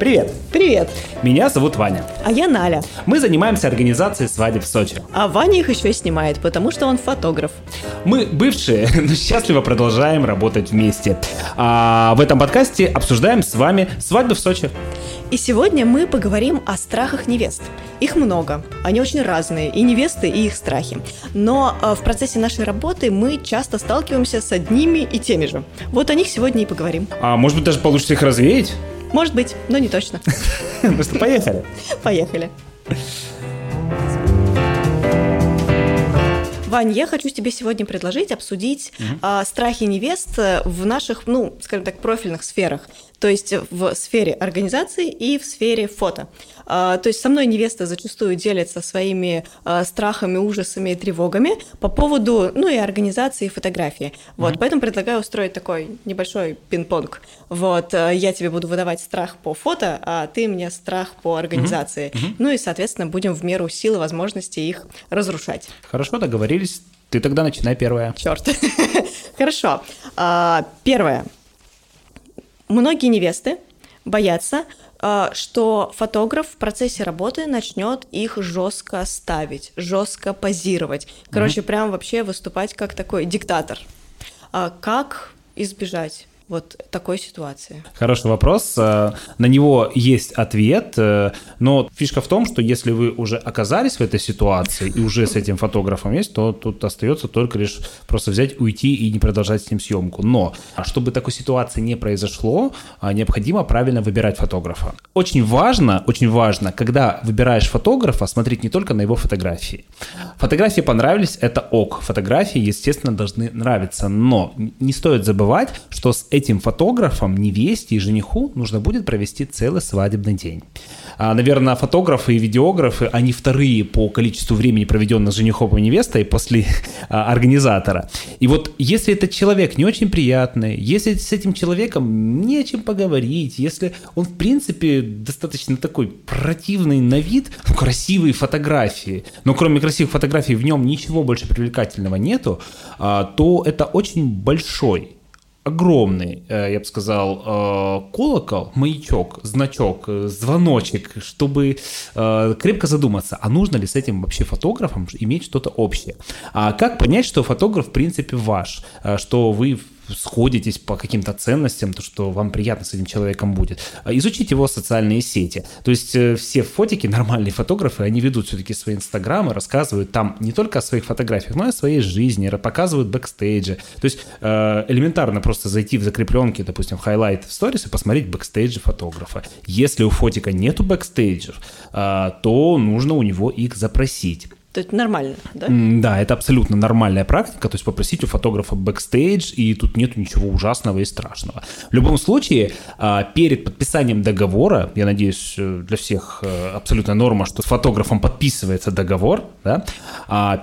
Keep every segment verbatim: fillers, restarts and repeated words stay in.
Привет! Привет! Меня зовут Ваня. А я Наля. Мы занимаемся организацией свадеб в Сочи. А Ваня их еще и снимает, потому что он фотограф. Мы бывшие, но счастливо продолжаем работать вместе. А в этом подкасте обсуждаем с вами свадьбу в Сочи. И сегодня мы поговорим о страхах невест. Их много, они очень разные, и невесты, и их страхи. Но в процессе нашей работы мы часто сталкиваемся с одними и теми же. Вот о них сегодня и поговорим. А может быть, даже получится их развеять? Может быть, но не точно. Ну что, поехали? Поехали. Вань, я хочу тебе сегодня предложить обсудить угу. а, страхи невест в наших, ну, скажем так, профильных сферах. То есть в сфере организации и в сфере фото. А, то есть со мной невесты зачастую делятся своими а, страхами, ужасами и тревогами по поводу, ну, и организации, и фотографии. Вот, угу. Поэтому предлагаю устроить такой небольшой пинг-понг. Вот, я тебе буду выдавать страх по фото, а ты мне страх по организации. Угу. Ну и, соответственно, будем в меру сил и возможностей их разрушать. Хорошо, договорились. Ты тогда начинай первое. Черт. Хорошо. А, первое. Многие невесты боятся, что фотограф в процессе работы начнет их жестко ставить, жестко позировать. Короче, mm-hmm. прям вообще выступать как такой диктатор. А как избежать вот такой ситуации? Хороший вопрос. На него есть ответ, но фишка в том, что если вы уже оказались в этой ситуации и уже с этим фотографом есть, то тут остается только лишь просто взять, уйти и не продолжать с ним съемку. Но чтобы такой ситуации не произошло, необходимо правильно выбирать фотографа. Очень важно, очень важно, когда выбираешь фотографа, смотреть не только на его фотографии. Фотографии понравились, это ок. Фотографии, естественно, должны нравиться, но не стоит забывать, что с этим Этим фотографом, невесте и жениху нужно будет провести целый свадебный день. А, наверное, фотографы и видеографы, они вторые по количеству времени, проведенных с женихом и невестой после а, организатора. И вот если этот человек не очень приятный, если с этим человеком не о чем поговорить, если он, в принципе, достаточно такой противный на вид, ну, красивые фотографии, но кроме красивых фотографий в нем ничего больше привлекательного нету, а, то это очень большой, огромный, я бы сказал, колокол, маячок, значок, звоночек, чтобы крепко задуматься, а нужно ли с этим вообще фотографом иметь что-то общее. А как понять, что фотограф в принципе ваш, что вы сходитесь по каким-то ценностям, то, что вам приятно с этим человеком будет. Изучить его социальные сети. То есть все фотики, нормальные фотографы, они ведут все-таки свои инстаграмы, рассказывают там не только о своих фотографиях, но и о своей жизни, показывают бэкстейджи. То есть элементарно просто зайти в закрепленки, допустим, в хайлайт в сторис и посмотреть бэкстейджи фотографа. Если у фотика нету бэкстейджев, то нужно у него их запросить. То есть нормально, да? Да, это абсолютно нормальная практика, то есть попросить у фотографа бэкстейдж, и тут нет ничего ужасного и страшного. В любом случае, перед подписанием договора, я надеюсь, для всех абсолютная норма, что с фотографом подписывается договор, да?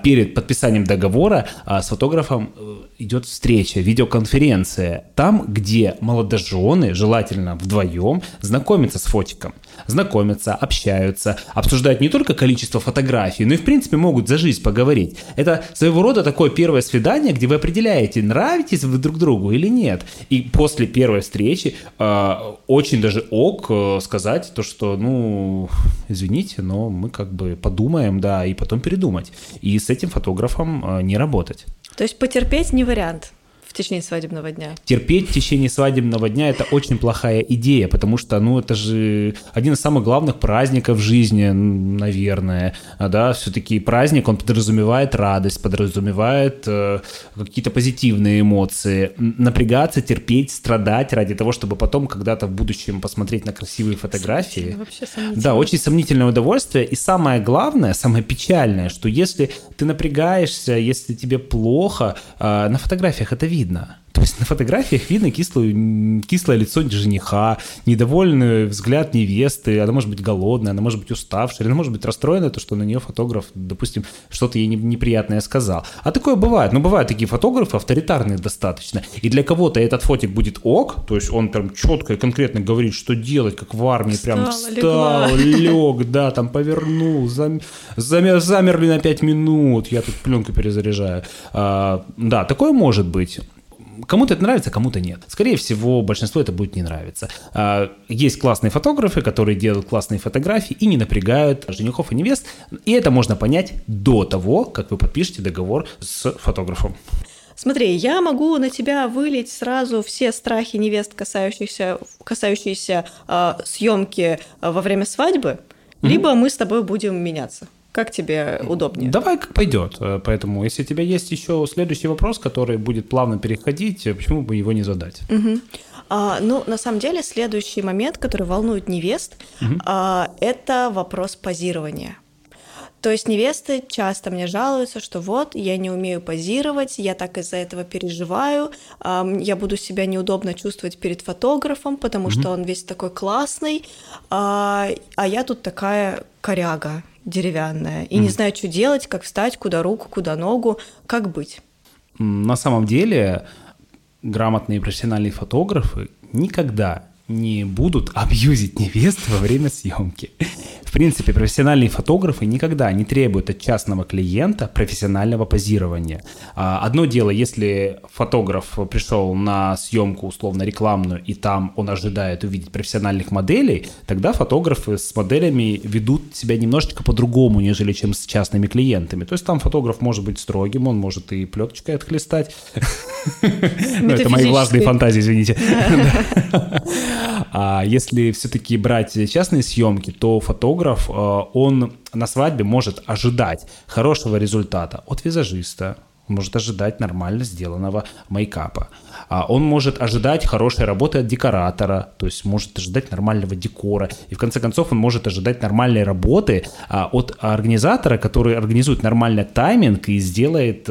Перед подписанием договора с фотографом идет встреча, видеоконференция, там, где молодожены, желательно вдвоем, знакомятся с фотиком, знакомятся, общаются, обсуждают не только количество фотографий, но и, в принципе, могут за жизнь поговорить. Это своего рода такое первое свидание, где вы определяете, нравитесь вы друг другу или нет. И после первой встречи э, очень даже ок э, сказать то, что, ну, извините, но мы как бы подумаем, да, и потом передумать. И с этим фотографом э, не работать. То есть потерпеть не вариант. В течение свадебного дня. Терпеть в течение свадебного дня – это очень плохая идея, потому что, ну, это же один из самых главных праздников жизни, наверное, да, все-таки праздник, он подразумевает радость, подразумевает э, какие-то позитивные эмоции. Напрягаться, терпеть, страдать ради того, чтобы потом когда-то в будущем посмотреть на красивые фотографии. Вообще сомнительно. Да, очень сомнительное удовольствие, и самое главное, самое печальное, что если ты напрягаешься, если тебе плохо, э, на фотографиях это видно. То есть на фотографиях видно кислую, кислое лицо жениха, недовольный взгляд невесты, она может быть голодная, она может быть уставшая, она может быть расстроена, то, что на нее фотограф, допустим, что-то ей неприятное сказал. А такое бывает. Ну, бывают такие фотографы авторитарные достаточно. И для кого-то этот фотик будет ок, то есть он прям четко и конкретно говорит, что делать, как в армии, встал, прям встал, легла. лег, да, там повернул, зам, замер, замерли на пять минут, я тут пленку перезаряжаю. А, да, такое может быть. Кому-то это нравится, кому-то нет. Скорее всего, большинству это будет не нравиться. Есть классные фотографы, которые делают классные фотографии и не напрягают женихов и невест. И это можно понять до того, как вы подпишете договор с фотографом. Смотри, я могу на тебя вылить сразу все страхи невест, касающиеся, касающиеся э, съемки во время свадьбы, mm-hmm. либо мы с тобой будем меняться. Как тебе удобнее? Давай как пойдет. Поэтому, если у тебя есть еще следующий вопрос, который будет плавно переходить, почему бы его не задать? Угу. А, ну, на самом деле, следующий момент, который волнует невест, угу. а, это вопрос позирования. То есть невесты часто мне жалуются, что вот, я не умею позировать, я так из-за этого переживаю, я буду себя неудобно чувствовать перед фотографом, потому mm-hmm. что он весь такой классный, а я тут такая коряга деревянная, и mm-hmm. не знаю, что делать, как встать, куда руку, куда ногу, как быть. На самом деле, грамотные профессиональные фотографы никогда не будут абьюзить невест во время съемки. В принципе, профессиональные фотографы никогда не требуют от частного клиента профессионального позирования. Одно дело, если фотограф пришел на съемку условно рекламную, и там он ожидает увидеть профессиональных моделей, тогда фотографы с моделями ведут себя немножечко по-другому, нежели чем с частными клиентами. То есть там фотограф может быть строгим, он может и плеточкой отхлестать. Это мои влажные фантазии, извините. А если все-таки брать частные съемки, то фотограф, он на свадьбе может ожидать хорошего результата от визажиста, он может ожидать нормально сделанного мейкапа, он может ожидать хорошей работы от декоратора, то есть может ожидать нормального декора, и в конце концов он может ожидать нормальной работы от организатора, который организует нормальный тайминг и сделает,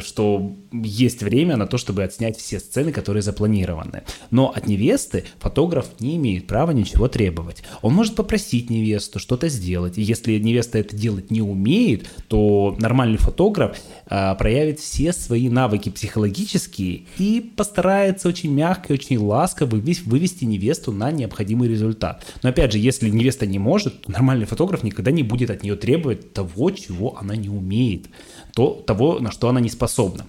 что есть время на то, чтобы отснять все сцены, которые запланированы. Но от невесты фотограф не имеет права ничего требовать. Он может попросить невесту что-то сделать, и если невеста это делать не умеет, то нормальный фотограф проявит все свои навыки психологические и постарается очень мягко и очень ласково вывести невесту на необходимый результат. Но опять же, если невеста не может, то нормальный фотограф никогда не будет от нее требовать того, чего она не умеет, то, того, на что она не способна.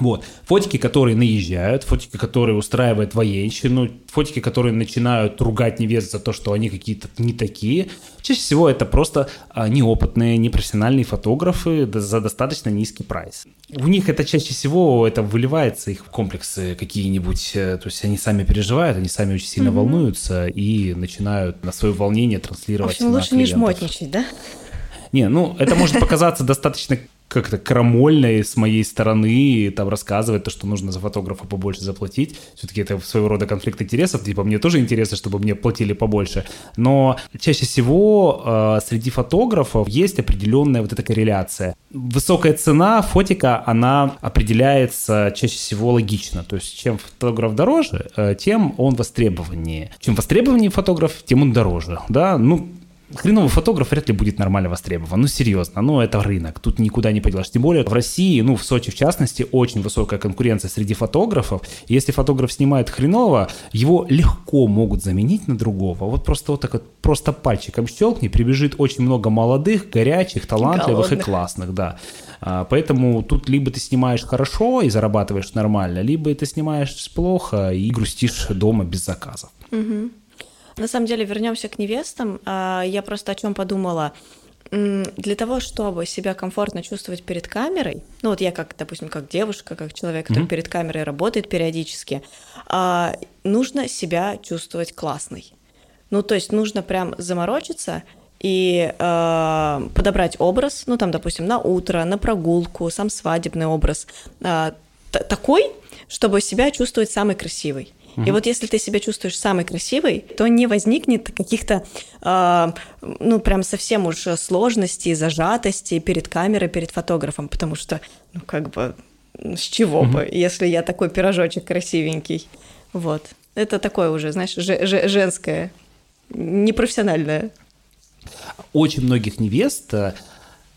Вот. Фотики, которые наезжают, фотики, которые устраивают военщину, фотики, которые начинают ругать невест за то, что они какие-то не такие, чаще всего это просто неопытные, непрофессиональные фотографы за достаточно низкий прайс. У них это чаще всего, это выливается их в комплексы какие-нибудь, то есть они сами переживают, они сами очень сильно mm-hmm. волнуются и начинают на свое волнение транслировать. В общем, на лучше клиентов. Не жмотничать, да? Не, ну это может показаться достаточно... как-то крамольной с моей стороны там рассказывать то, что нужно за фотографа побольше заплатить. Все-таки это своего рода конфликт интересов. Типа мне тоже интересно, чтобы мне платили побольше. Но чаще всего э, среди фотографов есть определенная вот эта корреляция. Высокая цена фотика, она определяется чаще всего логично. То есть чем фотограф дороже, э, тем он востребованнее. Чем востребованнее фотограф, тем он дороже. Да, ну... Хреновый фотограф вряд ли будет нормально востребован, ну серьезно, ну это рынок, тут никуда не поделаешь. Тем более в России, ну в Сочи в частности, очень высокая конкуренция среди фотографов. Если фотограф снимает хреново, его легко могут заменить на другого. Вот просто вот так вот, просто пальчиком щелкни, прибежит очень много молодых, горячих, талантливых Голодных. И классных, да. Поэтому тут либо ты снимаешь хорошо и зарабатываешь нормально, либо ты снимаешь плохо и грустишь дома без заказов. Угу. На самом деле, вернемся к невестам. Я просто о чем подумала. Для того, чтобы себя комфортно чувствовать перед камерой, ну вот я как, допустим, как девушка, как человек, который mm-hmm. перед камерой работает периодически, нужно себя чувствовать классной. Ну то есть нужно прям заморочиться и подобрать образ, ну там, допустим, на утро, на прогулку, сам свадебный образ такой, чтобы себя чувствовать самой красивой. И mm-hmm. вот если ты себя чувствуешь самой красивой, то не возникнет каких-то, э, ну, прям совсем уж сложностей, зажатостей перед камерой, перед фотографом, потому что, ну, как бы, с чего mm-hmm. бы, если я такой пирожочек красивенький. Вот. Это такое уже, знаешь, ж- ж- женское, непрофессиональное. Очень многих невест...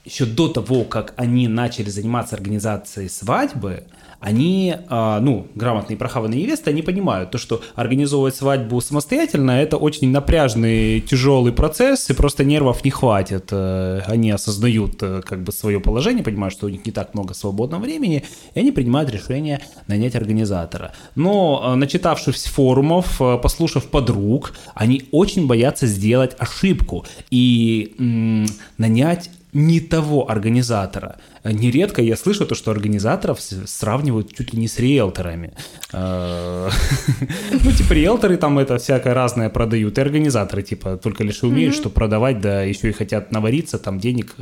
еще до того, как они начали заниматься организацией свадьбы, они, ну, грамотные и прохаванные невесты, они понимают то, что организовывать свадьбу самостоятельно — это очень напряжный, тяжелый процесс, и просто нервов не хватит. Они осознают как бы свое положение, понимают, что у них не так много свободного времени, и они принимают решение нанять организатора. Но, начитавшись форумов, послушав подруг, они очень боятся сделать ошибку и м- нанять не того организатора. Нередко я слышу то, что организаторов сравнивают чуть ли не с риэлторами. Ну, типа, риэлторы там это всякое разное продают, и организаторы, типа, только лишь и умеют, что продавать, да еще и хотят навариться, там, денег,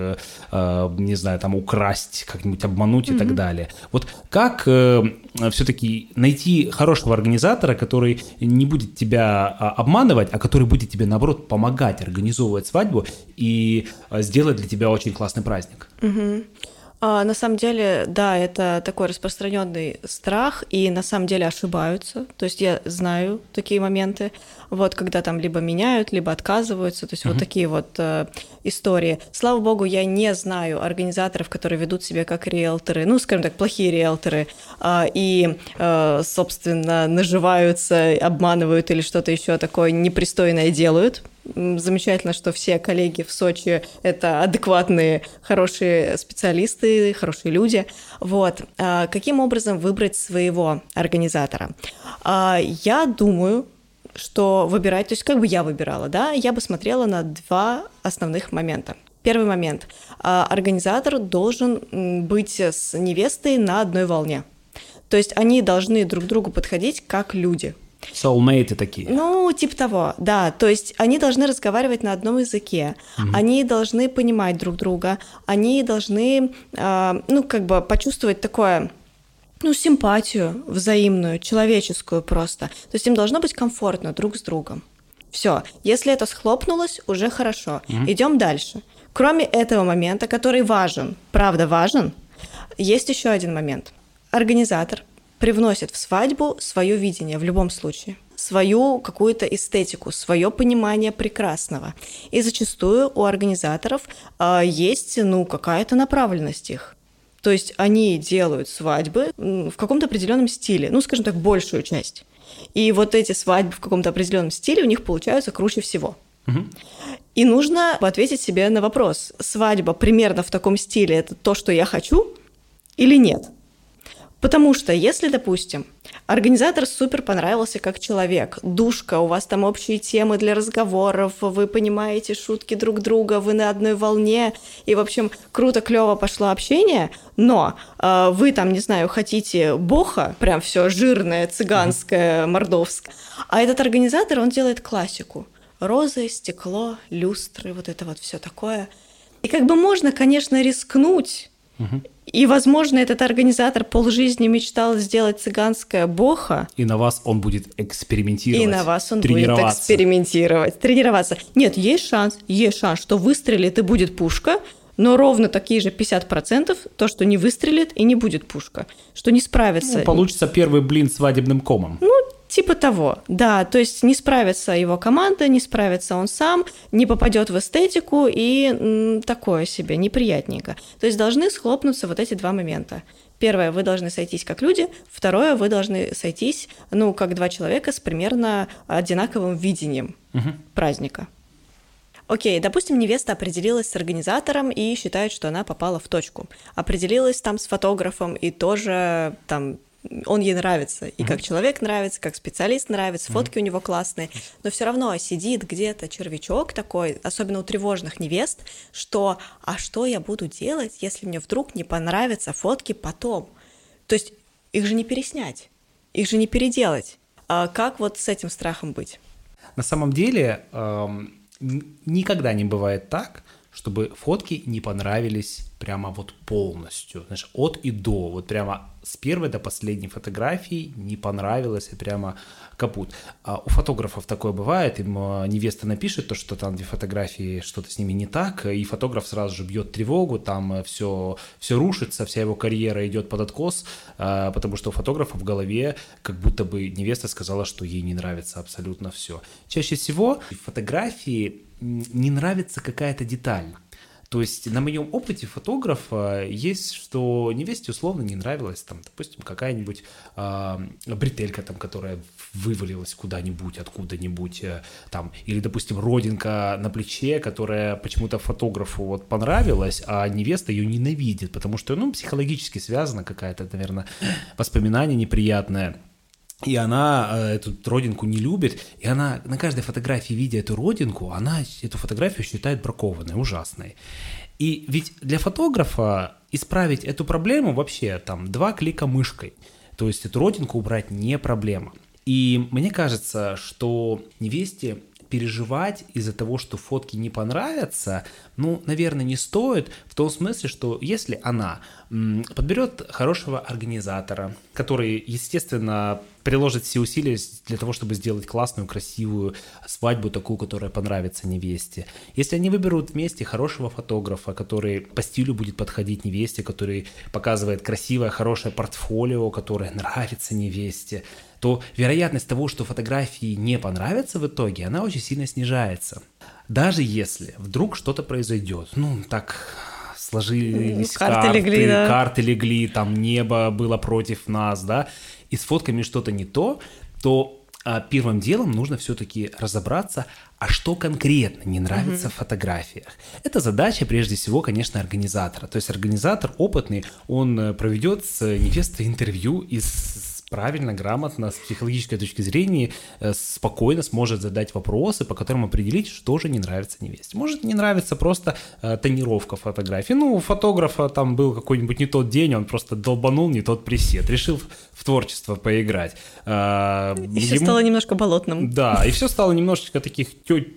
не знаю, там, украсть, как-нибудь обмануть и так далее. Вот как все-таки найти хорошего организатора, который не будет тебя обманывать, а который будет тебе, наоборот, помогать организовывать свадьбу и сделать для тебя очень классный праздник? А, на самом деле, да, это такой распространенный страх, и на самом деле ошибаются. То есть я знаю такие моменты, вот когда там либо меняют, либо отказываются, то есть mm-hmm. вот такие вот э, истории. Слава богу, я не знаю организаторов, которые ведут себя как риэлторы, ну, скажем так, плохие риэлторы, э, и, э, собственно, наживаются, обманывают или что-то еще такое непристойное делают. Замечательно, что все коллеги в Сочи – это адекватные, хорошие специалисты, хорошие люди. Вот. Каким образом выбрать своего организатора? Я думаю, что выбирать, то есть как бы я выбирала, да, я бы смотрела на два основных момента. Первый момент – организатор должен быть с невестой на одной волне. То есть они должны друг к другу подходить как люди. Soulmate'ы такие. Ну, типа того, да. То есть они должны разговаривать на одном языке, mm-hmm. они должны понимать друг друга, они должны, э, ну, как бы почувствовать такое, ну, симпатию взаимную, человеческую просто. То есть им должно быть комфортно друг с другом. Все. Если это схлопнулось, уже хорошо. Mm-hmm. Идем дальше. Кроме этого момента, который важен, правда важен, есть еще один момент. Организатор привносит в свадьбу свое видение в любом случае, свою какую-то эстетику, свое понимание прекрасного. И зачастую у организаторов э, есть, ну, какая-то направленность их. То есть они делают свадьбы в каком-то определенном стиле, ну, скажем так, большую часть. И вот эти свадьбы в каком-то определенном стиле у них получаются круче всего. Угу. И нужно ответить себе на вопрос: свадьба примерно в таком стиле – это то, что я хочу, или нет? Потому что, если, допустим, организатор супер понравился как человек, душка, у вас там общие темы для разговоров, вы понимаете шутки друг друга, вы на одной волне, и, в общем, круто, клёво пошло общение, но э, вы там, не знаю, хотите боха, прям все жирное, цыганское, мордовское, а этот организатор, он делает классику. Розы, стекло, люстры, вот это вот все такое. И как бы можно, конечно, рискнуть. И, возможно, этот организатор полжизни мечтал сделать цыганское бохо. И на вас он будет экспериментировать. И на вас он будет экспериментировать, тренироваться. Нет, есть шанс, есть шанс, что выстрелит и будет пушка, но ровно такие же пятьдесят процентов то, что не выстрелит и не будет пушка, что не справится. Ну, получится первый блин свадебным комом. Ну, типа того, да, то есть не справится его команда, не справится он сам, не попадет в эстетику и м, такое себе, неприятненько. То есть должны схлопнуться вот эти два момента. Первое, вы должны сойтись как люди, второе, вы должны сойтись, ну, как два человека с примерно одинаковым видением угу. праздника. Окей, допустим, невеста определилась с организатором и считает, что она попала в точку. Определилась там с фотографом и тоже там... Он ей нравится, и mm-hmm. как человек нравится, как специалист нравится, фотки mm-hmm. у него классные, но все равно сидит где-то червячок такой, особенно у тревожных невест, что «а что я буду делать, если мне вдруг не понравятся фотки потом?» То есть их же не переснять, их же не переделать. А как вот с этим страхом быть? На самом деле эм, никогда не бывает так, чтобы фотки не понравились прямо вот полностью, знаешь, от и до, вот прямо с первой до последней фотографии не понравилось и прямо капут. А у фотографов такое бывает, им невеста напишет то, что там две фотографии, что-то с ними не так, и фотограф сразу же бьет тревогу, там все, все рушится, вся его карьера идет под откос, потому что у фотографа в голове как будто бы невеста сказала, что ей не нравится абсолютно все. Чаще всего в фотографии не нравится какая-то деталь. То есть на моем опыте фотографа есть, что невесте условно не нравилась, там, допустим, какая-нибудь э, бретелька, там, которая вывалилась куда-нибудь, откуда-нибудь, э, там, или, допустим, родинка на плече, которая почему-то фотографу вот понравилась, а невеста ее ненавидит, потому что, ну, психологически связана какая-то, наверное, воспоминание неприятное. И она э, эту родинку не любит, и она на каждой фотографии, видя эту родинку, она эту фотографию считает бракованной, ужасной. И ведь для фотографа исправить эту проблему вообще там два клика мышкой. То есть эту родинку убрать не проблема. И мне кажется, что невесте переживать из-за того, что фотки не понравятся, ну, наверное, не стоит, в том смысле, что если она подберет хорошего организатора, который, естественно, приложит все усилия для того, чтобы сделать классную, красивую свадьбу, такую, которая понравится невесте. Если они выберут вместе хорошего фотографа, который по стилю будет подходить невесте, который показывает красивое, хорошее портфолио, которое нравится невесте, то вероятность того, что фотографии не понравятся в итоге, она очень сильно снижается. Даже если вдруг что-то произойдет, ну, так... сложились карты, карты, легли, да. карты легли, там небо было против нас, да, и с фотками что-то не то, то а, первым делом нужно все-таки разобраться, а что конкретно не нравится mm-hmm. в фотографиях. Это задача, прежде всего, конечно, организатора. То есть организатор опытный, он проведет с невестой интервью и с правильно, грамотно, с психологической точки зрения спокойно сможет задать вопросы, по которым определить, что же не нравится невесте. Может, не нравится просто э, тонировка фотографии. Ну, у фотографа там был какой-нибудь не тот день, он просто долбанул не тот пресет, решил в творчество поиграть. Э, и все ему... стало немножко болотным. Да, и все стало немножечко таких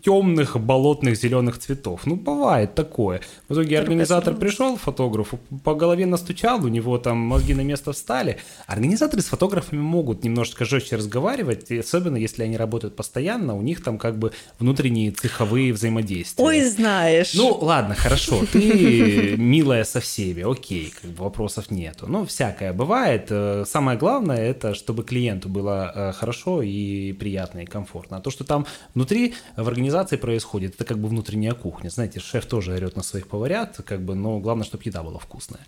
темных, болотных, зеленых цветов. Ну, бывает такое. В итоге организатор пришел, фотографу по голове настучал, у него там мозги на место встали. Организаторы с фотографом могут немножечко жестче разговаривать, особенно если они работают постоянно, у них там как бы внутренние цеховые взаимодействия. Ой, знаешь. Ну, ладно, хорошо, ты милая со всеми, окей, как бы вопросов нету. Ну, всякое бывает. Самое главное, это чтобы клиенту было хорошо и приятно, и комфортно. А то, что там внутри в организации происходит, это как бы внутренняя кухня. Знаете, шеф тоже орет на своих поварят, как бы, но главное, чтобы еда была вкусная.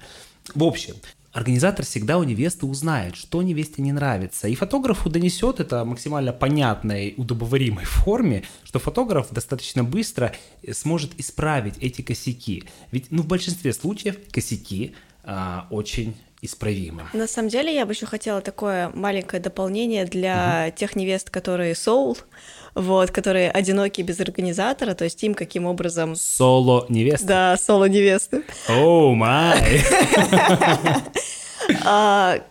В общем, организатор всегда у невесты узнает, что невесте не нравится. И фотографу донесет это максимально понятной, удобоваримой форме, что фотограф достаточно быстро сможет исправить эти косяки. Ведь ну, в большинстве случаев косяки а, очень исправимы. На самом деле я бы еще хотела такое маленькое дополнение для угу. тех невест, которые соул, вот, которые одинокие без организатора, то есть им каким образом... Соло-невесты? Да, соло-невесты. Оу, oh май!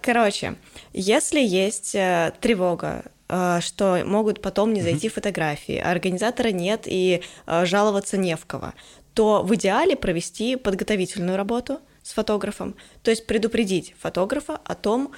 Короче, если есть тревога, что могут потом не зайти фотографии, а организатора нет и жаловаться не в кого, то в идеале провести подготовительную работу с фотографом, то есть предупредить фотографа о том,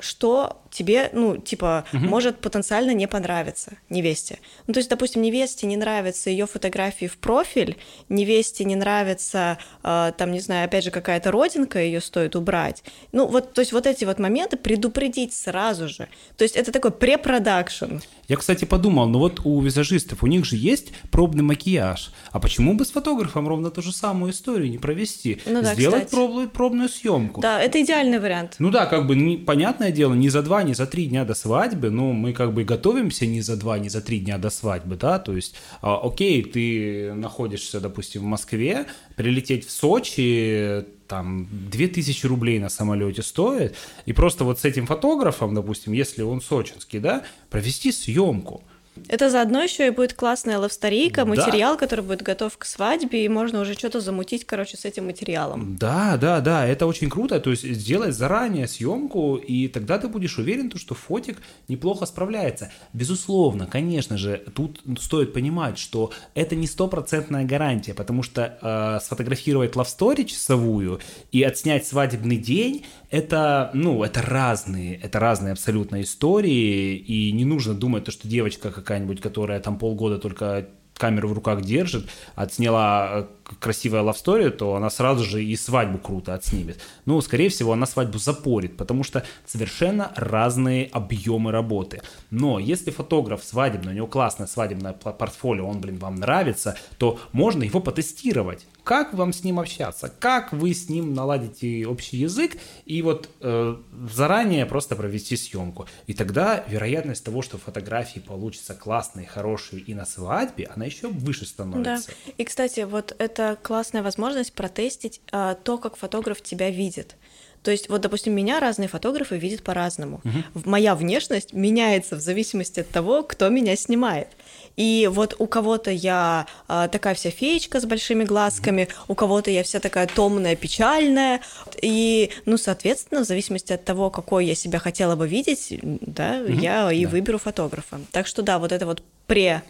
что тебе, ну, типа, угу. может потенциально не понравиться невесте. Ну, то есть, допустим, невесте не нравятся ее фотографии в профиль, невесте не нравится, э, там, не знаю, опять же, какая-то родинка, ее стоит убрать. Ну, вот, то есть, вот эти вот моменты предупредить сразу же. То есть, это такой препродакшн. Я, кстати, подумал, ну, вот у визажистов, у них же есть пробный макияж. А почему бы с фотографом ровно ту же самую историю не провести? Ну, да, сделать пробную, пробную съемку. Да, это идеальный вариант. Ну, да, как бы, не, понятное дело, не за два не за три дня до свадьбы, но мы как бы готовимся не за два, не за три дня до свадьбы, да, то есть, окей, ты находишься, допустим, в Москве, прилететь в Сочи, там, две тысячи рублей на самолете стоит, и просто вот с этим фотографом, допустим, если он сочинский, да, провести съемку. Это заодно еще и будет классная лавстарийка, материал, да. который будет готов к свадьбе, и можно уже что-то замутить, короче, с этим материалом. Да, да, да, это очень круто, то есть сделать заранее съемку, и тогда ты будешь уверен, что фотик неплохо справляется. Безусловно, конечно же, тут стоит понимать, что это не стопроцентная гарантия, потому что э, сфотографировать лавстори часовую и отснять свадебный день, это, ну, это разные, это разные абсолютно истории, и не нужно думать, что девочка какая-нибудь, которая там полгода только камеру в руках держит, отсняла красивая love story, то она сразу же и свадьбу круто отснимет. Ну, скорее всего, она свадьбу запорит, потому что совершенно разные объемы работы. Но если фотограф свадебный, у него классное свадебное портфолио, он, блин, вам нравится, то можно его потестировать. Как вам с ним общаться? Как вы с ним наладите общий язык? И вот э, заранее просто провести съемку. И тогда вероятность того, что фотографии получатся классные, хорошие и на свадьбе, она еще выше становится. Да. И, кстати, вот это классная возможность протестить э, то, как фотограф тебя видит. То есть, вот, допустим, меня разные фотографы видят по-разному. Угу. Моя внешность меняется в зависимости от того, кто меня снимает. И вот у кого-то я э, такая вся феечка с большими глазками, у кого-то я вся такая томная, печальная. И, ну, соответственно, в зависимости от того, какой я себя хотела бы видеть, да, mm-hmm. я и да. выберу фотографа. Так что да, вот эта вот пре,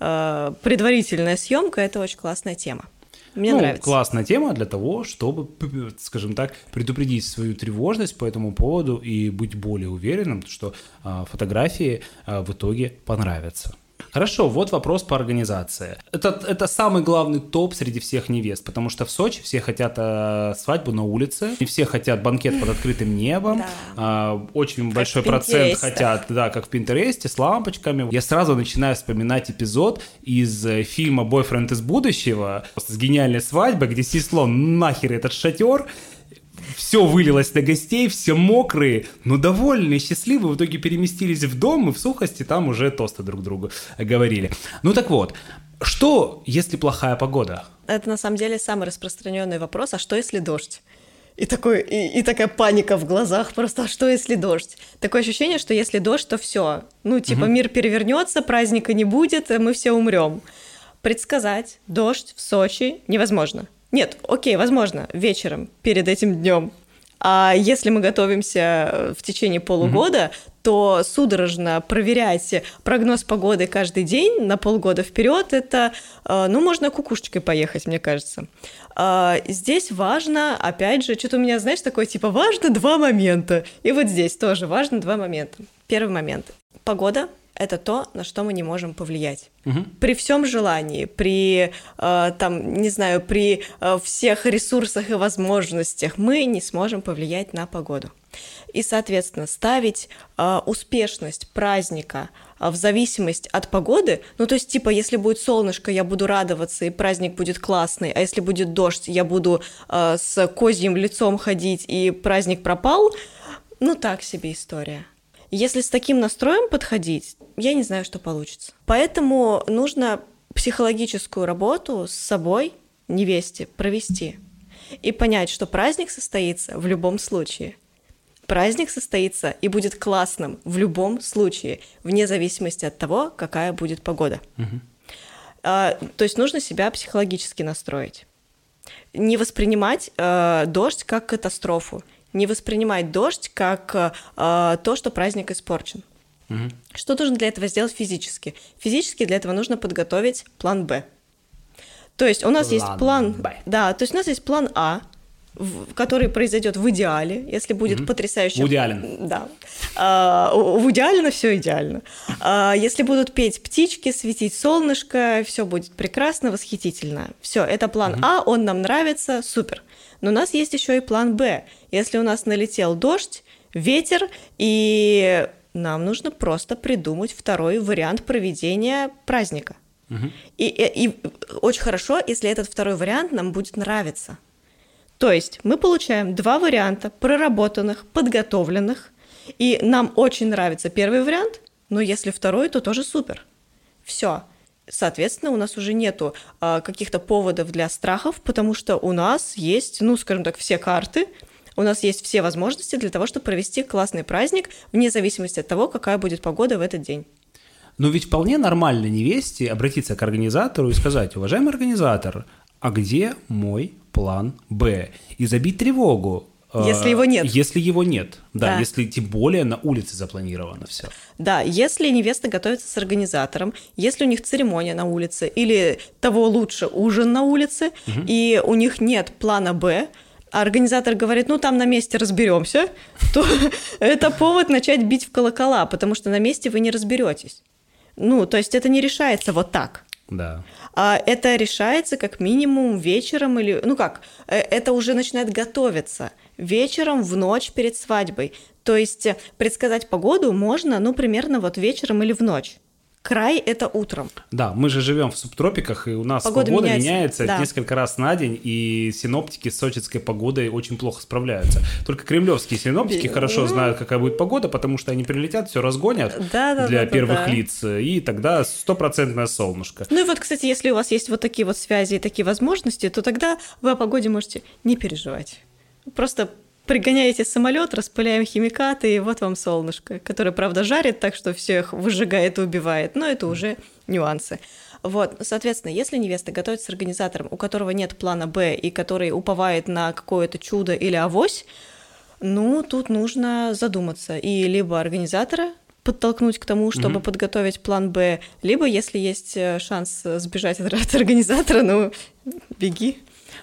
э, предварительная съемка – это очень классная тема. Мне ну, нравится. Классная тема для того, чтобы, скажем так, предупредить свою тревожность по этому поводу и быть более уверенным, что э, фотографии э, в итоге понравятся. Хорошо, вот вопрос по организации. Это, это самый главный топ среди всех невест, потому что в Сочи все хотят э, свадьбу на улице, и все хотят банкет под открытым небом, да. э, очень как большой процент хотят, да, как в Пинтересте, с лампочками. Я сразу начинаю вспоминать эпизод из фильма «Бойфренд из будущего», с гениальной свадьбой, где снесло нахер этот шатер. Все вылилось на гостей, все мокрые, но довольные, счастливые. В итоге переместились в дом и в сухости там уже тосты друг другу говорили. Ну так вот, что, если плохая погода? Это на самом деле самый распространенный вопрос, а что, если дождь? И, такой, и, и такая паника в глазах просто, а что, если дождь? Такое ощущение, что если дождь, то все. Ну типа угу. мир перевернется, праздника не будет, мы все умрем. Предсказать дождь в Сочи невозможно. Нет, окей, возможно, вечером, перед этим днем. А если мы готовимся в течение полугода, mm-hmm. то судорожно проверять прогноз погоды каждый день на полгода вперед, это, ну, можно кукушечкой поехать, мне кажется. Здесь важно, опять же, что-то у меня, знаешь, такое, типа, важно два момента. И вот здесь тоже важно два момента. Первый момент. Погода. Это то, на что мы не можем повлиять. Угу. При всем желании, при, э, там, не знаю, при э, всех ресурсах и возможностях мы не сможем повлиять на погоду. И, соответственно, ставить э, успешность праздника э, в зависимость от погоды, ну, то есть, типа, если будет солнышко, я буду радоваться, и праздник будет классный, а если будет дождь, я буду э, с козьим лицом ходить, и праздник пропал, ну, так себе история. Если с таким настроем подходить, я не знаю, что получится. Поэтому нужно психологическую работу с собой, невесте, провести. И понять, что праздник состоится в любом случае. Праздник состоится и будет классным в любом случае, вне зависимости от того, какая будет погода. Угу. А, то есть нужно себя психологически настроить. Не воспринимать э, дождь как катастрофу. Не воспринимать дождь как э, то, что праздник испорчен. Угу. Что нужно для этого сделать физически? Физически для этого нужно подготовить план Б. То есть у нас план есть план Б. Да, то есть у нас есть план А, в, который произойдет в идеале, если будет угу. потрясающе. В идеале. Да. А, в идеале все идеально. А, если будут петь птички, светить солнышко, все будет прекрасно, восхитительно. Все, это план угу. А, он нам нравится, супер. Но у нас есть еще и план Б. Если у нас налетел дождь, ветер, и нам нужно просто придумать второй вариант проведения праздника. Угу. И, и, и очень хорошо, если этот второй вариант нам будет нравиться. То есть мы получаем два варианта проработанных, подготовленных, и нам очень нравится первый вариант, но если второй, то тоже супер. Все. Соответственно, у нас уже нету э, каких-то поводов для страхов, потому что у нас есть, ну, скажем так, все карты, у нас есть все возможности для того, чтобы провести классный праздник, вне зависимости от того, какая будет погода в этот день. Но ведь вполне нормально невесте обратиться к организатору и сказать: уважаемый организатор, а где мой план Б? И забить тревогу. Если его нет. Если его нет, да, да, если тем более на улице запланировано все. Да, если невеста готовится с организатором, если у них церемония на улице или того лучше ужин на улице, угу. и у них нет плана Б, а организатор говорит, ну там на месте разберемся, то это повод начать бить в колокола, потому что на месте вы не разберетесь. Ну, то есть это не решается вот так. Да. А это решается как минимум вечером или... Ну как, это уже начинает готовиться вечером в ночь перед свадьбой. То есть предсказать погоду можно, ну, примерно вот вечером или в ночь. Край – это утром. Да, мы же живем в субтропиках, и у нас погода, погода меняется, меняется да. несколько раз на день, и синоптики с сочинской погодой очень плохо справляются. Только кремлевские синоптики хорошо знают, какая будет погода, потому что они прилетят, все разгонят да, да, для да, первых да. лиц, и тогда стопроцентное солнышко. Ну и вот, кстати, если у вас есть вот такие вот связи и такие возможности, то тогда вы о погоде можете не переживать. Просто... Пригоняете самолет, распыляем химикаты, и вот вам солнышко, которое, правда, жарит так, что всех выжигает и убивает, но это уже нюансы. Вот, соответственно, если невеста готовится с организатором, у которого нет плана Б и который уповает на какое-то чудо или авось, ну, тут нужно задуматься и либо организатора подтолкнуть к тому, чтобы mm-hmm. подготовить план Б, либо, если есть шанс сбежать от организатора, ну, беги.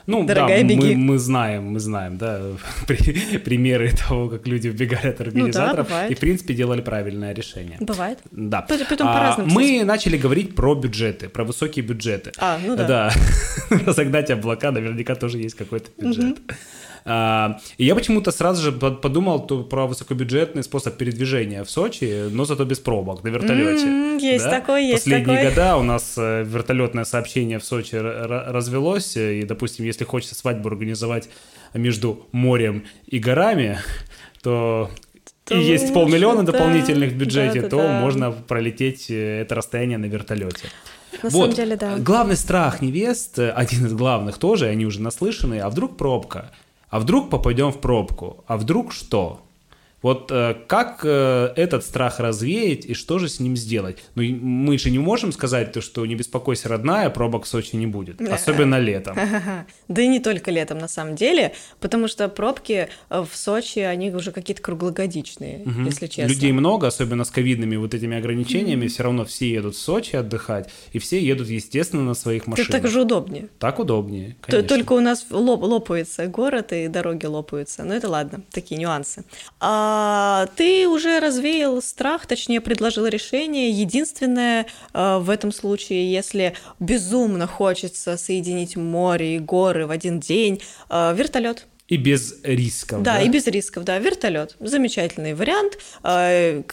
Ну, дорогая, да, беги. Мы, мы знаем, мы знаем, да, примеры того, как люди убегали от организаторов, ну, да, и, в принципе, делали правильное решение. Бывает. Да. Потом а, по-разному. Мы кстати. начали говорить про бюджеты, про высокие бюджеты. А, ну да. Да. Разогнать облака наверняка тоже есть какой-то бюджет. Угу. А, и я почему-то сразу же подумал то, про высокобюджетный способ передвижения в Сочи, но зато без пробок на вертолете. Mm-hmm, есть да? такой, есть Последние такой. года у нас вертолетное сообщение в Сочи р- развелось, и, допустим, если хочется свадьбу организовать между морем и горами, то... И есть полмиллиона дополнительных в бюджете, да, да, то да. можно пролететь это расстояние на вертолете. На вот. самом деле, да. Главный страх невест, один из главных тоже, они уже наслышаны, а вдруг пробка? А вдруг попадем в пробку? А вдруг что? Вот э, как э, этот страх развеять и что же с ним сделать? Ну, мы же не можем сказать, то, что не беспокойся, родная, пробок в Сочи не будет. Особенно летом. Да и не только летом, на самом деле. Потому что пробки в Сочи, они уже какие-то круглогодичные, угу. если честно. Людей много, особенно с ковидными вот этими ограничениями. Mm-hmm. Все равно все едут в Сочи отдыхать. И все едут, естественно, на своих машинах. Так же удобнее. Так удобнее, конечно. Только у нас лоп- лопается город, и дороги лопаются. Но это ладно, такие нюансы. А ты уже развеял страх, точнее, предложил решение. Единственное в этом случае, если безумно хочется соединить море и горы в один день, вертолет. И без рисков. Да, да? и без рисков, да. Вертолет. Замечательный вариант.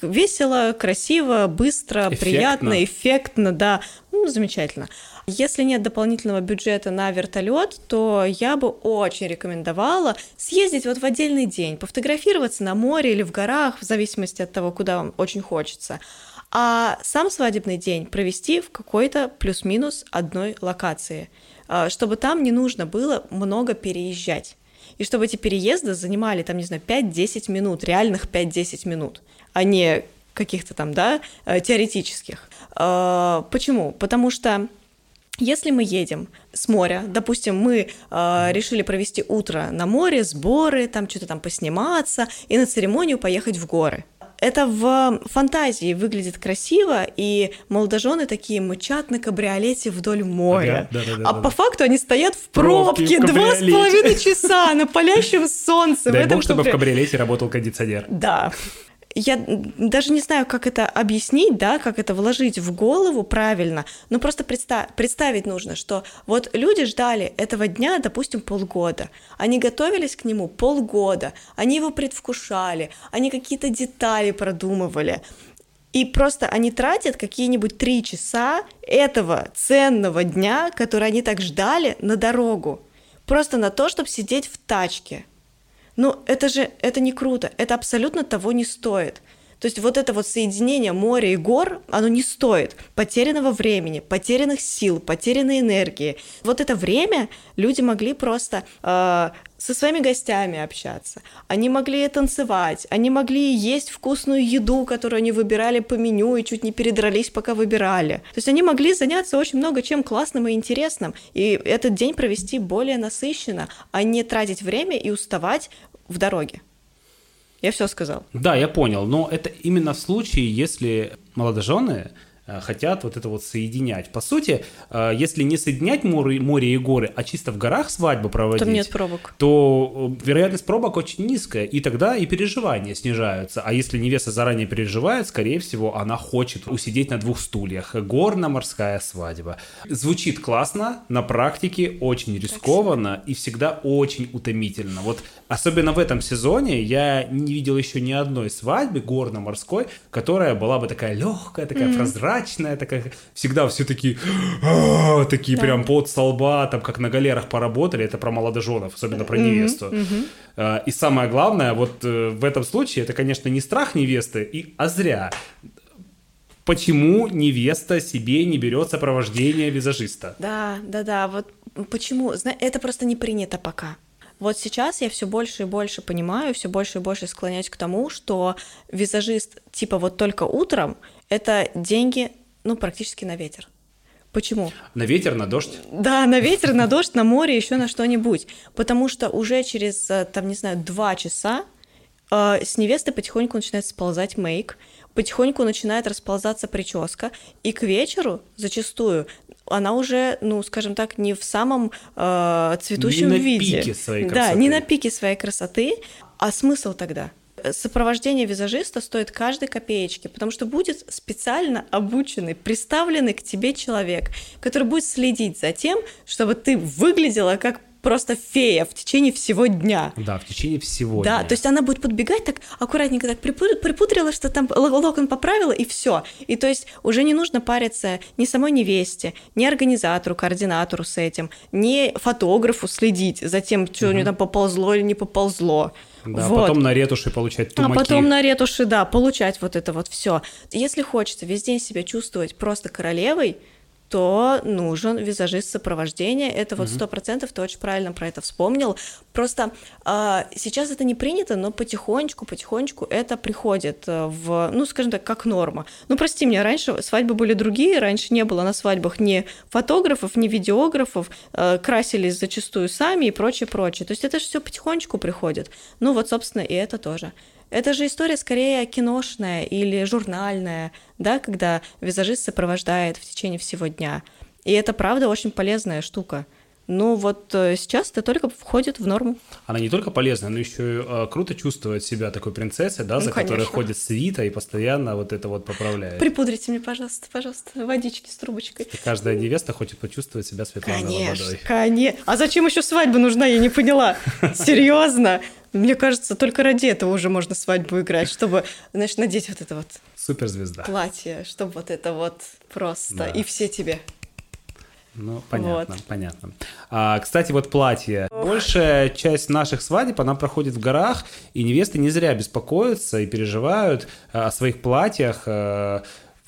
Весело, красиво, быстро, эффектно. приятно, эффектно, да. Ну, замечательно. Если нет дополнительного бюджета на вертолет, то я бы очень рекомендовала съездить вот в отдельный день, пофотографироваться на море или в горах, в зависимости от того, куда вам очень хочется. А сам свадебный день провести в какой-то плюс-минус одной локации, чтобы там не нужно было много переезжать. И чтобы эти переезды занимали, там, не знаю, пять-десять минут, реальных пять-десять минут, а не каких-то там, да, теоретических. Почему? Потому что если мы едем с моря, допустим, мы э, решили провести утро на море, сборы, там что-то там посниматься, и на церемонию поехать в горы. Это в фантазии выглядит красиво, и молодожены такие мчат на кабриолете вдоль моря. Ага, да, да, да, а да, по да. факту они стоят в пробке два с половиной часа на палящем солнце. Дай бог, чтобы в кабриолете работал кондиционер. Да. Я даже не знаю, как это объяснить, да, как это вложить в голову правильно, но просто представ- представить нужно, что вот люди ждали этого дня, допустим, полгода, они готовились к нему полгода, они его предвкушали, они какие-то детали продумывали, и просто они тратят какие-нибудь три часа этого ценного дня, который они так ждали, на дорогу, просто на то, чтобы сидеть в тачке. Ну, это же, это не круто, это абсолютно того не стоит. То есть вот это вот соединение моря и гор, оно не стоит потерянного времени, потерянных сил, потерянной энергии. Вот это время люди могли просто э, со своими гостями общаться, они могли танцевать, они могли есть вкусную еду, которую они выбирали по меню и чуть не передрались, пока выбирали. То есть они могли заняться очень много чем классным и интересным, и этот день провести более насыщенно, а не тратить время и уставать в дороге. Я все сказал. Да, я понял, но это именно в случае, если молодожены хотят вот это вот соединять. По сути, если не соединять море, море и горы, а чисто в горах свадьбу проводить, там нет пробок. То вероятность пробок очень низкая, и тогда и переживания снижаются. А если невеста заранее переживает, скорее всего, она хочет усидеть на двух стульях. Горно-морская свадьба. Звучит классно, на практике очень рискованно и всегда очень утомительно. Вот особенно в этом сезоне я не видел еще ни одной свадьбы горно-морской, которая была бы такая легкая, такая mm-hmm. прозрачная, такая всегда все такие такие да. прям под солба, там как на галерах поработали. Это про молодоженов, особенно про mm-hmm. невесту. Mm-hmm. И самое главное, вот в этом случае это, конечно, не страх невесты, и, а зря. Почему невеста себе не берет сопровождение визажиста? Да, да, да. Вот почему? Это просто не принято пока. Вот сейчас я все больше и больше понимаю, все больше и больше склоняюсь к тому, что визажист типа вот только утром – это деньги, ну, практически на ветер. Почему? На ветер, на дождь. Да, на ветер, на дождь, на море, еще на что-нибудь. Потому что уже через, там, не знаю, два часа э, с невесты потихоньку начинает сползать мейк, потихоньку начинает расползаться прическа, и к вечеру зачастую она уже, ну, скажем так, не в самом э, цветущем виде. Не на пике своей красоты. Да, не на пике своей красоты. А смысл тогда? Сопровождение визажиста стоит каждой копеечки, потому что будет специально обученный, приставленный к тебе человек, который будет следить за тем, чтобы ты выглядела как просто фея в течение всего дня. Да, в течение всего да, дня. Да, то есть она будет подбегать так аккуратненько, так припудрила, что там локон поправила, и все. И то есть уже не нужно париться ни самой невесте, ни организатору, координатору с этим, ни фотографу следить за тем, что угу. у нее там поползло или не поползло. Да, вот. Потом на ретуши получать тумаки. А потом на ретуши, да, получать вот это вот все. Если хочется весь день себя чувствовать просто королевой, то нужен визажист сопровождения. Это вот сто процентов, ты очень правильно про это вспомнил. Просто э, сейчас это не принято, но потихонечку, потихонечку это приходит в, ну, скажем так, как норма. Ну, прости меня, раньше свадьбы были другие, раньше не было на свадьбах ни фотографов, ни видеографов, э, красились зачастую сами и прочее, прочее. То есть это же все потихонечку приходит. Ну, вот, собственно, и это тоже. Это же история скорее киношная или журнальная, да, когда визажист сопровождает в течение всего дня. И это, правда, очень полезная штука. Ну вот сейчас это только входит в норму. Она не только полезная, но еще э, круто чувствовать себя такой принцессой, да, ну, за конечно. Которой ходит свита и постоянно вот это вот поправляет. Припудрите мне, пожалуйста, пожалуйста, водички с трубочкой. И каждая невеста хочет почувствовать себя Светланой Лободовой. Конечно. А зачем еще свадьба нужна, я не поняла. Серьезно? Мне кажется, только ради этого уже можно свадьбу играть, чтобы, значит, надеть вот это вот... Суперзвезда. Платье, чтобы вот это вот просто... Да. И все тебе... Ну, понятно, вот. понятно. А, кстати, вот платье. Большая часть наших свадеб, она проходит в горах, и невесты не зря беспокоятся и переживают о своих платьях во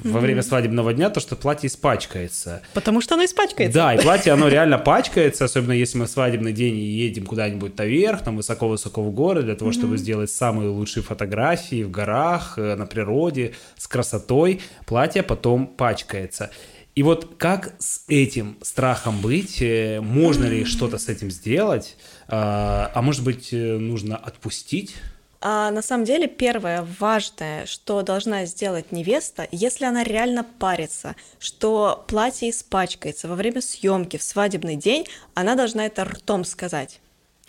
mm-hmm. время свадебного дня, то, что платье испачкается. Потому что оно испачкается. Да, и платье, оно реально пачкается, особенно если мы в свадебный день едем куда-нибудь наверх, там высоко-высоко в горы, для того, чтобы mm-hmm. сделать самые лучшие фотографии в горах, на природе, с красотой. Платье потом пачкается. И вот как с этим страхом быть? Можно ли что-то с этим сделать? А может быть, нужно отпустить? А, на самом деле, первое важное, что должна сделать невеста, если она реально парится, что платье испачкается во время съемки в свадебный день, она должна это ртом сказать.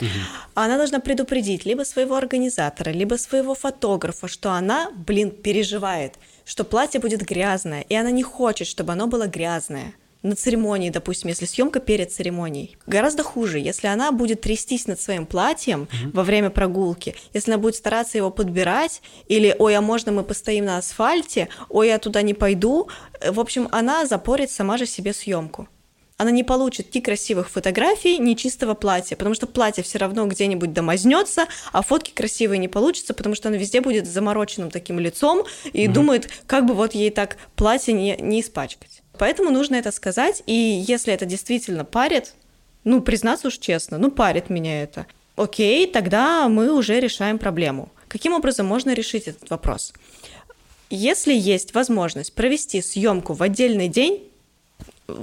Угу. Она должна предупредить либо своего организатора, либо своего фотографа, что она, блин, переживает, что платье будет грязное, и она не хочет, чтобы оно было грязное. На церемонии, допустим, если съемка перед церемонией. Гораздо хуже, если она будет трястись над своим платьем mm-hmm. во время прогулки, если она будет стараться его подбирать, или «Ой, а можно мы постоим на асфальте?», «Ой, я туда не пойду?». В общем, она запорит сама же себе съемку. Она не получит ни красивых фотографий, ни чистого платья, потому что платье все равно где-нибудь домазнется, а фотки красивые не получатся, потому что она везде будет с замороченным таким лицом и угу. думает, как бы вот ей так платье не, не испачкать. Поэтому нужно это сказать, и если это действительно парит, ну, признаться уж честно, ну, парит меня это, окей, тогда мы уже решаем проблему. Каким образом можно решить этот вопрос? Если есть возможность провести съемку в отдельный день,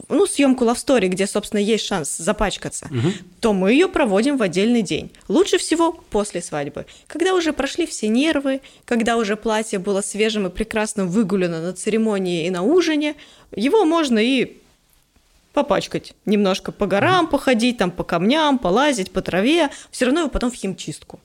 ну, съемку Love Story, где, собственно, есть шанс запачкаться, угу. то мы ее проводим в отдельный день. Лучше всего после свадьбы, когда уже прошли все нервы, когда уже платье было свежим и прекрасно выгулено на церемонии и на ужине, его можно и попачкать, немножко по горам угу. походить, там, по камням, полазить, по траве, все равно его потом в химчистку.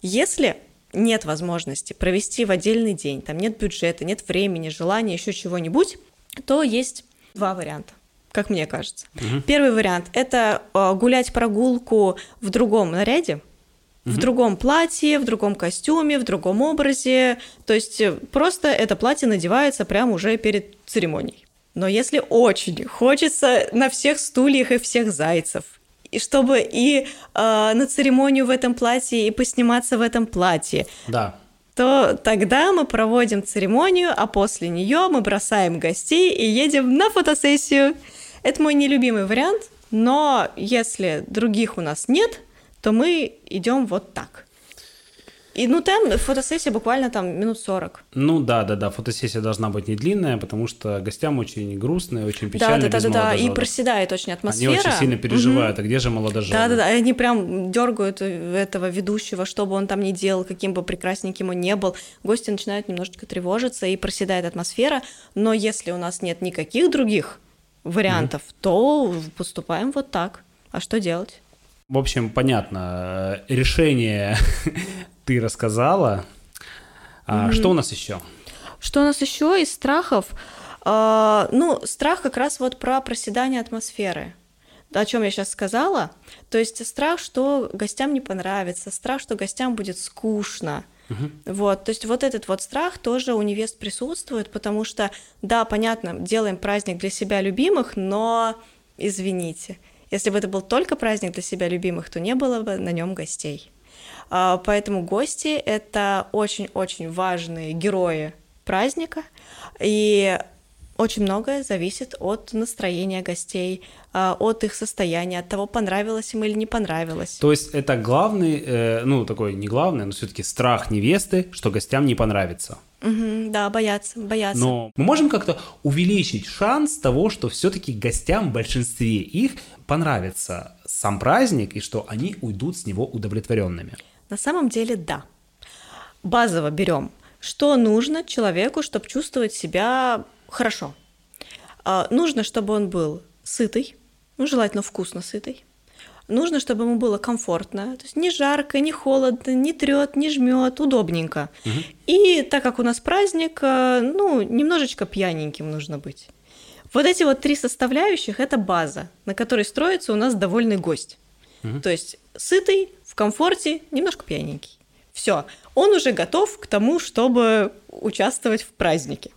Если нет возможности провести в отдельный день, там нет бюджета, нет времени, желания, еще чего-нибудь, то есть два варианта, как мне кажется. Угу. Первый вариант – это гулять прогулку в другом наряде, угу. в другом платье, в другом костюме, в другом образе. То есть просто это платье надевается прямо уже перед церемонией. Но если очень хочется на всех стульях и всех зайцев, и чтобы и э, на церемонию в этом платье, и посниматься в этом платье, да. то тогда мы проводим церемонию, а после нее мы бросаем гостей и едем на фотосессию. Это мой нелюбимый вариант, но если других у нас нет, то мы идем вот так. И, ну, там фотосессия буквально там минут сорок. Ну, да-да-да, фотосессия должна быть не длинная, потому что гостям очень грустно и очень печально да, да, без да, молодоженов. Да-да-да, и проседает очень атмосфера. Они очень сильно переживают, угу. а где же молодожены? Да-да-да, они прям дергают этого ведущего, что бы он там ни делал, каким бы прекрасненьким он ни был. Гости начинают немножечко тревожиться, и проседает атмосфера. Но если у нас нет никаких других вариантов, угу. то поступаем вот так. А что делать? В общем, понятно, решение... Ты рассказала. А mm-hmm. Что у нас еще? Что у нас еще из страхов? Э, ну, страх как раз вот про проседание атмосферы, о чем я сейчас сказала. То есть страх, что гостям не понравится, страх, что гостям будет скучно. Mm-hmm. Вот, то есть вот этот вот страх тоже у невест присутствует, потому что, да, понятно, делаем праздник для себя любимых, но, извините, если бы это был только праздник для себя любимых, то не было бы на нем гостей. Поэтому гости – это очень-очень важные герои праздника, и очень многое зависит от настроения гостей, от их состояния, от того, понравилось им или не понравилось. То есть это главный, ну такой не главный, но все-таки страх невесты, что гостям не понравится. Угу, да, боятся, боятся. Но мы можем как-то увеличить шанс того, что все-таки гостям в большинстве их понравится сам праздник и что они уйдут с него удовлетворенными. На самом деле, да. Базово берем, что нужно человеку, чтобы чувствовать себя хорошо. Нужно, чтобы он был сытый, ну, желательно вкусно сытый. Нужно, чтобы ему было комфортно, то есть не жарко, не холодно, не трёт, не жмёт, удобненько. Угу. И так как у нас праздник, ну, немножечко пьяненьким нужно быть. Вот эти вот три составляющих – это база, на которой строится у нас довольный гость. Угу. То есть сытый, в комфорте, немножко пьяненький. Все, он уже готов к тому, чтобы участвовать в празднике.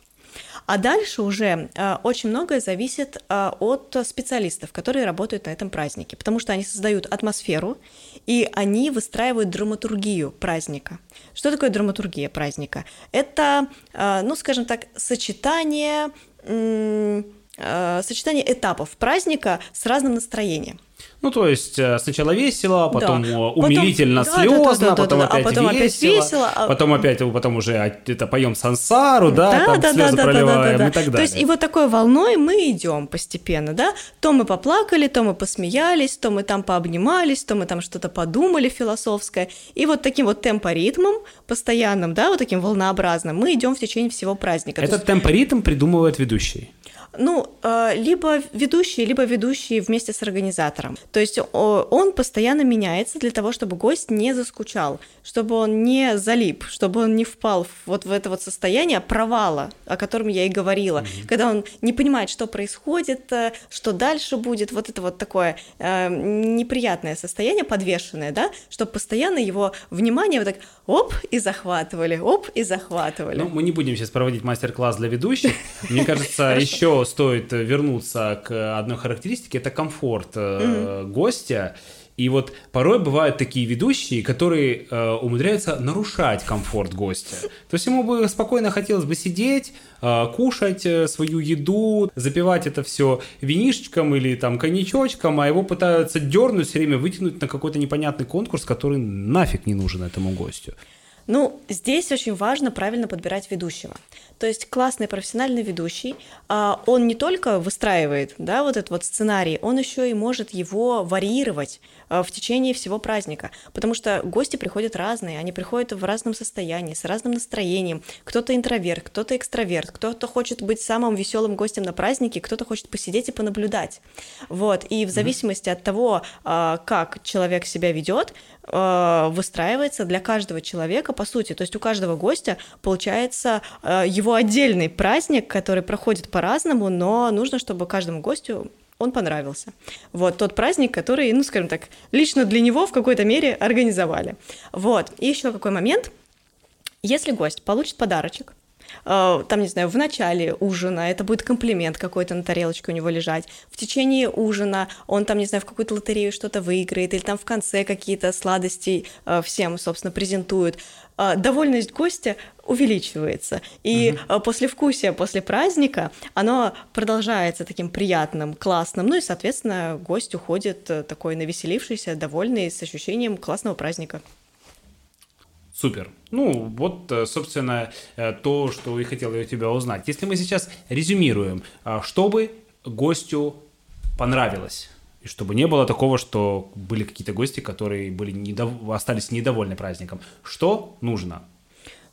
А дальше уже э, очень многое зависит э, от специалистов, которые работают на этом празднике, потому что они создают атмосферу, и они выстраивают драматургию праздника. Что такое драматургия праздника? Это, э, ну, скажем так, сочетание, э, э, сочетание этапов праздника с разным настроением. Ну, то есть сначала весело, потом да. умилительно потом, слезно, да, да, да, потом, да, да, опять а потом опять весело, а... потом опять потом уже это поем сансару, да, да там да, слезы да, проливаем да, да, да, и так далее. То есть и вот такой волной мы идем постепенно, да, то мы поплакали, то мы посмеялись, то мы там пообнимались, то мы там что-то подумали философское, и вот таким вот темпоритмом постоянным, да, вот таким волнообразным мы идем в течение всего праздника. Этот есть... темпоритм придумывает ведущий. Ну, либо ведущий, либо ведущий вместе с организатором. То есть он постоянно меняется для того, чтобы гость не заскучал, чтобы он не залип, чтобы он не впал вот в это вот состояние провала, о котором я и говорила, mm-hmm. когда он не понимает, что происходит, что дальше будет, вот это вот такое э, неприятное состояние, подвешенное, да, чтобы постоянно его внимание вот так оп, и захватывали, оп, и захватывали. Ну, мы не будем сейчас проводить мастер-класс для ведущих. Мне кажется, еще стоит вернуться к одной характеристике, это комфорт mm-hmm. гостя. И вот порой бывают такие ведущие, которые э, умудряются нарушать комфорт гостя. То есть ему бы спокойно хотелось бы сидеть, э, кушать свою еду, запивать это все винишечком или там коньячочком, а его пытаются дернуть, все время вытянуть на какой-то непонятный конкурс, который нафиг не нужен этому гостю. Ну, здесь очень важно правильно подбирать ведущего. То есть классный профессиональный ведущий, он не только выстраивает, да, вот этот вот сценарий, он еще и может его варьировать в течение всего праздника, потому что гости приходят разные, они приходят в разном состоянии, с разным настроением. Кто-то интроверт, кто-то экстраверт, кто-то хочет быть самым веселым гостем на празднике, кто-то хочет посидеть и понаблюдать. Вот. И в зависимости от того, как человек себя ведет, выстраивается для каждого человека, по сути, то есть у каждого гостя получается его отдельный праздник, который проходит по-разному, но нужно, чтобы каждому гостю он понравился. Вот тот праздник, который, ну, скажем так, лично для него в какой-то мере организовали. Вот. И еще какой момент. Если гость получит подарочек, там, не знаю, в начале ужина это будет комплимент какой-то на тарелочке у него лежать, в течение ужина он там, не знаю, в какую-то лотерею что-то выиграет, или там в конце какие-то сладости всем, собственно, презентуют, довольность гостя увеличивается. И угу. послевкусие после праздника, оно продолжается таким приятным, классным. Ну и, соответственно, гость уходит такой навеселившийся, довольный, с ощущением классного праздника. Супер. Ну, вот, собственно, то, что и хотел я у тебя узнать. Если мы сейчас резюмируем, чтобы гостю понравилось, и чтобы не было такого, что были какие-то гости, которые были недов... остались недовольны праздником, что нужно?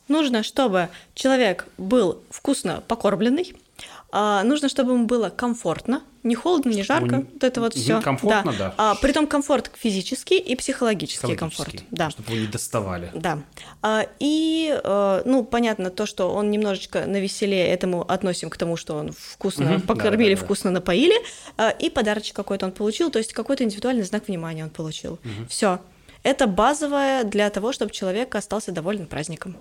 Нужно, чтобы человек был вкусно покормленный, а, нужно, чтобы ему было комфортно, не холодно, не жарко, не... вот это вот все. Комфортно, да. да. А, притом комфорт физический и психологический, психологический комфорт. Да. Чтобы его не доставали. Да. А, и, а, ну, понятно, то, что он немножечко навеселее, этому относим к тому, что он вкусно угу. покормили, да, да, да, вкусно напоили, а, и подарочек какой-то он получил, то есть какой-то индивидуальный знак внимания он получил. Угу. Все. Это базовое для того, чтобы человек остался доволен праздником.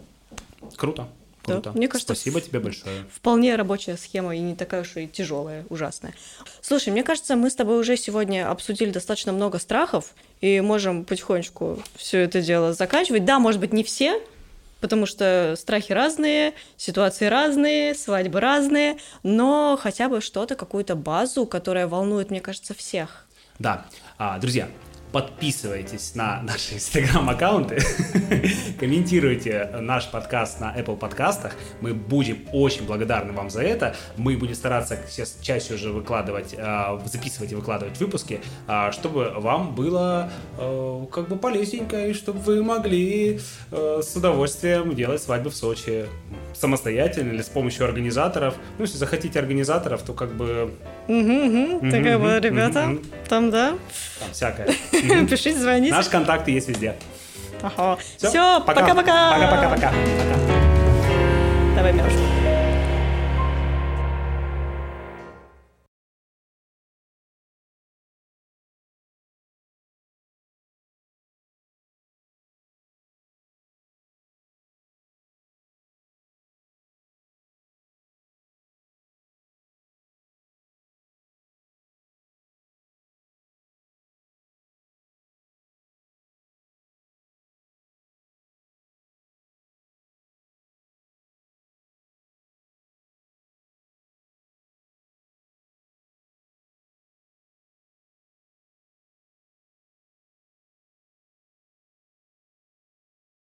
Круто, круто. Да, мне кажется, спасибо тебе большое. Вполне рабочая схема и не такая уж и тяжелая, ужасная. Слушай, мне кажется, мы с тобой уже сегодня обсудили достаточно много страхов и можем потихонечку все это дело заканчивать. Да, может быть, не все, потому что страхи разные, ситуации разные, свадьбы разные, но хотя бы что-то, какую-то базу, которая волнует, мне кажется, всех. Да, а, друзья, подписывайтесь на наши инстаграм-аккаунты, комментируйте наш подкаст на Apple подкастах. Мы будем очень благодарны вам за это. Мы будем стараться сейчас чаще уже выкладывать, записывать и выкладывать выпуски, чтобы вам было как бы полезненько и чтобы вы могли с удовольствием делать свадьбы в Сочи самостоятельно или с помощью организаторов. Ну, если захотите организаторов, то как бы... Такая была, ребята. Там, да? Там всякое. Пишите, звоните. Наши контакты есть везде. Ага. Все, пока-пока. Пока-пока-пока. Давай, Мирош.